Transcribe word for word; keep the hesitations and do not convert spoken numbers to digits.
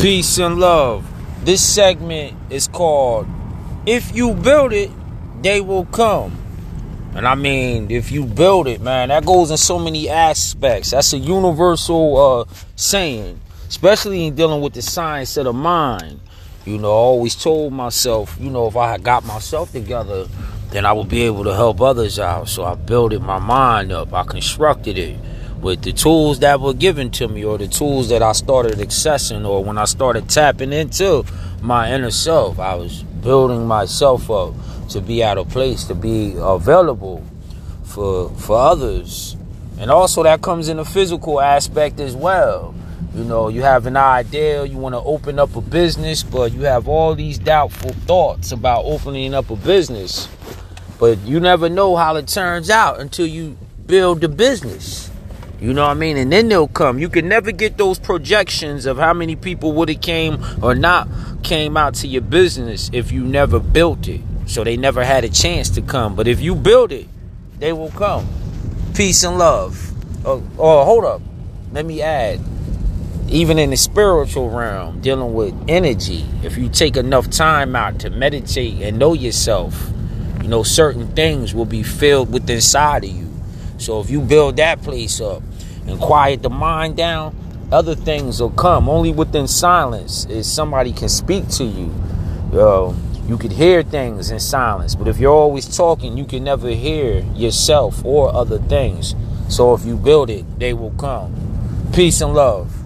Peace and love. This segment is called If You Build It, They Will Come. And I mean, if you build it, man, that goes in so many aspects. That's a universal uh, saying, especially in dealing with the science of the mind. You know, I always told myself, you know, if I had got myself together, then I would be able to help others out. So I built my mind up. I constructed it with the tools that were given to me, or the tools that I started accessing, or when I started tapping into my inner self. I was building myself up to be at a place to be available for for others. And also that comes in the physical aspect as well. You know, you have an idea, you want to open up a business, but you have all these doubtful thoughts about opening up a business. But you never know how it turns out until you build the business. You know what I mean? And then they'll come. You can never get those projections of how many people would have came or not came out to your business if you never built it. So they never had a chance to come. But if you build it, they will come. Peace and love. Oh, oh hold up. Let me add. Even in the spiritual realm, dealing with energy, if you take enough time out to meditate and know yourself, you know, certain things will be filled with inside of you. So if you build that place up and quiet the mind down, other things will come. Only within silence is somebody can speak to you. Uh, you could hear things in silence, but if you're always talking, you can never hear yourself or other things. So if you build it, they will come. Peace and love.